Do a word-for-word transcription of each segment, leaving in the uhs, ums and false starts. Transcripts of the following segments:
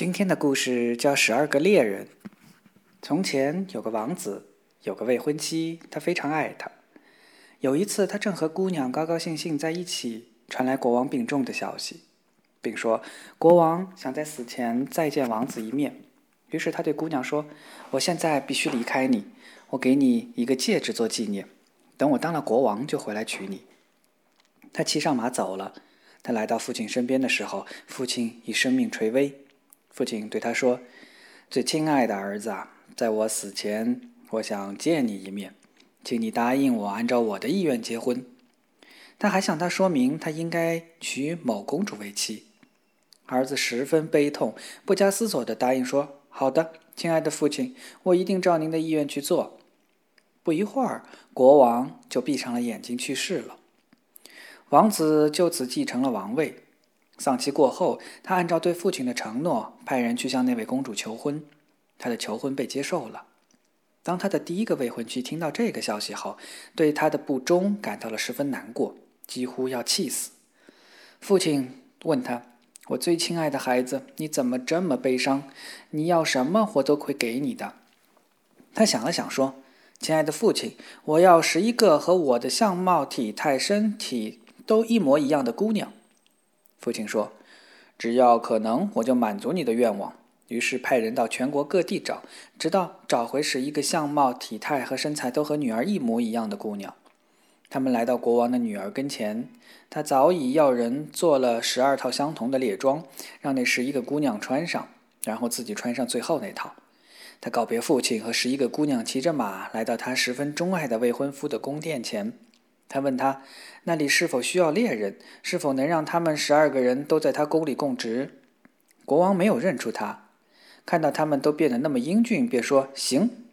今天的故事叫《十二个猎人》。从前有个王子，有个未婚妻，他非常爱她。有一次，他正和姑娘高高兴兴在一起，传来国王病重的消息，并说国王想在死前再见王子一面。于是他对姑娘说：“我现在必须离开你，我给你一个戒指做纪念，等我当了国王就回来娶你。”他骑上马走了。他来到父亲身边的时候，父亲已生命垂危。父亲对他说：“最亲爱的儿子啊，在我死前，我想见你一面，请你答应我按照我的意愿结婚。”他还向他说明他应该娶某公主为妻。儿子十分悲痛，不加思索地答应说：“好的，亲爱的父亲，我一定照您的意愿去做。”不一会儿，国王就闭上了眼睛去世了。王子就此继承了王位。丧期过后，他按照对父亲的承诺，派人去向那位公主求婚。他的求婚被接受了。当他的第一个未婚妻听到这个消息后，对他的不忠感到了十分难过，几乎要气死。父亲问他：“我最亲爱的孩子，你怎么这么悲伤？你要什么我都会给你的。”他想了想说：“亲爱的父亲，我要十一个和我的相貌、体态、身体都一模一样的姑娘。”父亲说：“只要可能，我就满足你的愿望。”于是派人到全国各地找，直到找回十一个相貌、体态和身材都和女儿一模一样的姑娘。他们来到国王的女儿跟前，他早已要人做了十二套相同的猎装，让那十一个姑娘穿上，然后自己穿上最后那套。他告别父亲和十一个姑娘，骑着马来到他十分钟爱的未婚夫的宫殿前。他问他那里是否需要猎人，是否能让他们十二个人都在他宫里供职。国王没有认出他，看到他们都变得那么英俊，便说行，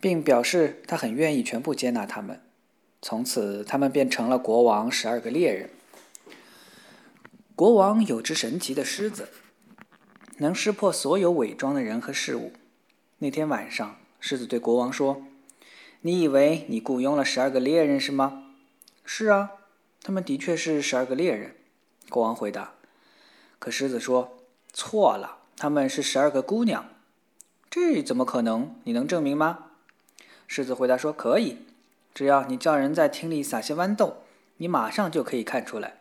并表示他很愿意全部接纳他们。从此他们便成了国王十二个猎人。国王有只神奇的狮子，能识破所有伪装的人和事物。那天晚上，狮子对国王说：“你以为你雇佣了十二个猎人是吗？”“是啊，他们的确是十二个猎人。”国王回答。可狮子说：“错了，他们是十二个姑娘。”“这怎么可能？你能证明吗？”狮子回答说：“可以，只要你叫人在厅里撒些豌豆，你马上就可以看出来。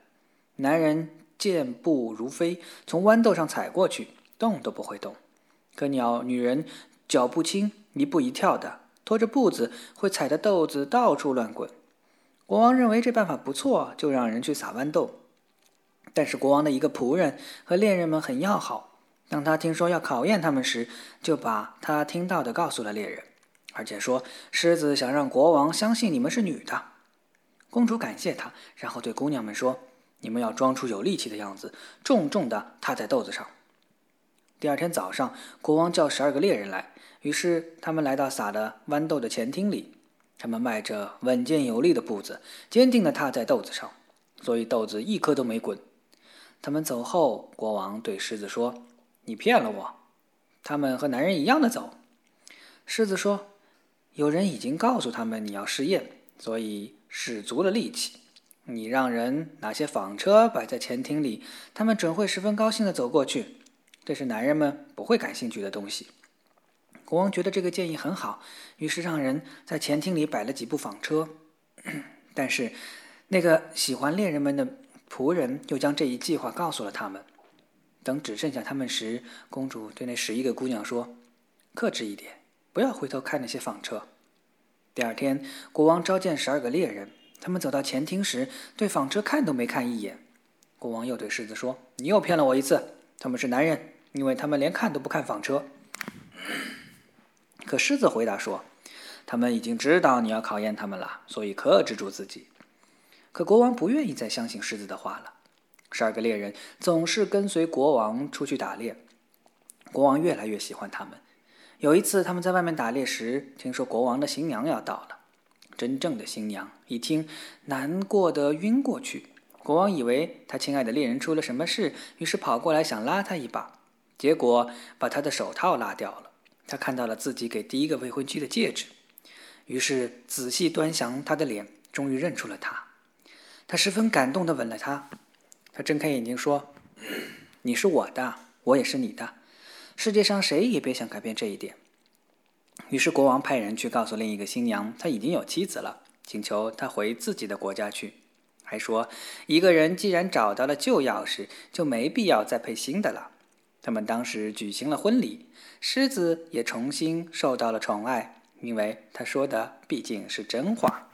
男人健步如飞，从豌豆上踩过去，动都不会动。可鸟女人脚步轻，一步一跳的，拖着步子会踩着豆子到处乱滚。”国王认为这办法不错，就让人去撒豌豆。但是国王的一个仆人和猎人们很要好，当他听说要考验他们时，就把他听到的告诉了猎人，而且说狮子想让国王相信你们是女的。公主感谢他，然后对姑娘们说：“你们要装出有力气的样子，重重地踏在豆子上。”第二天早上，国王叫十二个猎人来，于是他们来到撒的豌豆的前厅里。他们迈着稳健有力的步子，坚定地踏在豆子上，所以豆子一颗都没滚。他们走后，国王对狮子说：“你骗了我，他们和男人一样的走。”狮子说：“有人已经告诉他们你要试验，所以使足了力气。你让人拿些纺车摆在前厅里，他们准会十分高兴地走过去。这是男人们不会感兴趣的东西。”国王觉得这个建议很好，于是让人在前厅里摆了几部纺车。但是那个喜欢猎人们的仆人又将这一计划告诉了他们。等只剩下他们时，公主对那十一个姑娘说：“克制一点，不要回头看那些纺车。”第二天，国王召见十二个猎人，他们走到前厅时，对纺车看都没看一眼。国王又对狮子说：“你又骗了我一次，他们是男人，因为他们连看都不看纺车。”可狮子回答说：“他们已经知道你要考验他们了，所以克制住自己。”可国王不愿意再相信狮子的话了。十二个猎人总是跟随国王出去打猎，国王越来越喜欢他们。有一次，他们在外面打猎时，听说国王的新娘要到了。真正的新娘一听，难过得晕过去。国王以为他亲爱的猎人出了什么事，于是跑过来想拉他一把，结果把他的手套拉掉了。他看到了自己给第一个未婚妻的戒指，于是仔细端详他的脸，终于认出了他。他十分感动地吻了他。他睁开眼睛说：“你是我的。”我也是你的，世界上谁也别想改变这一点。于是国王派人去告诉另一个新娘，他已经有妻子了，请求他回自己的国家去，还说一个人既然找到了旧钥匙，就没必要再配新的了。他们当时举行了婚礼，狮子也重新受到了宠爱，因为他说的毕竟是真话。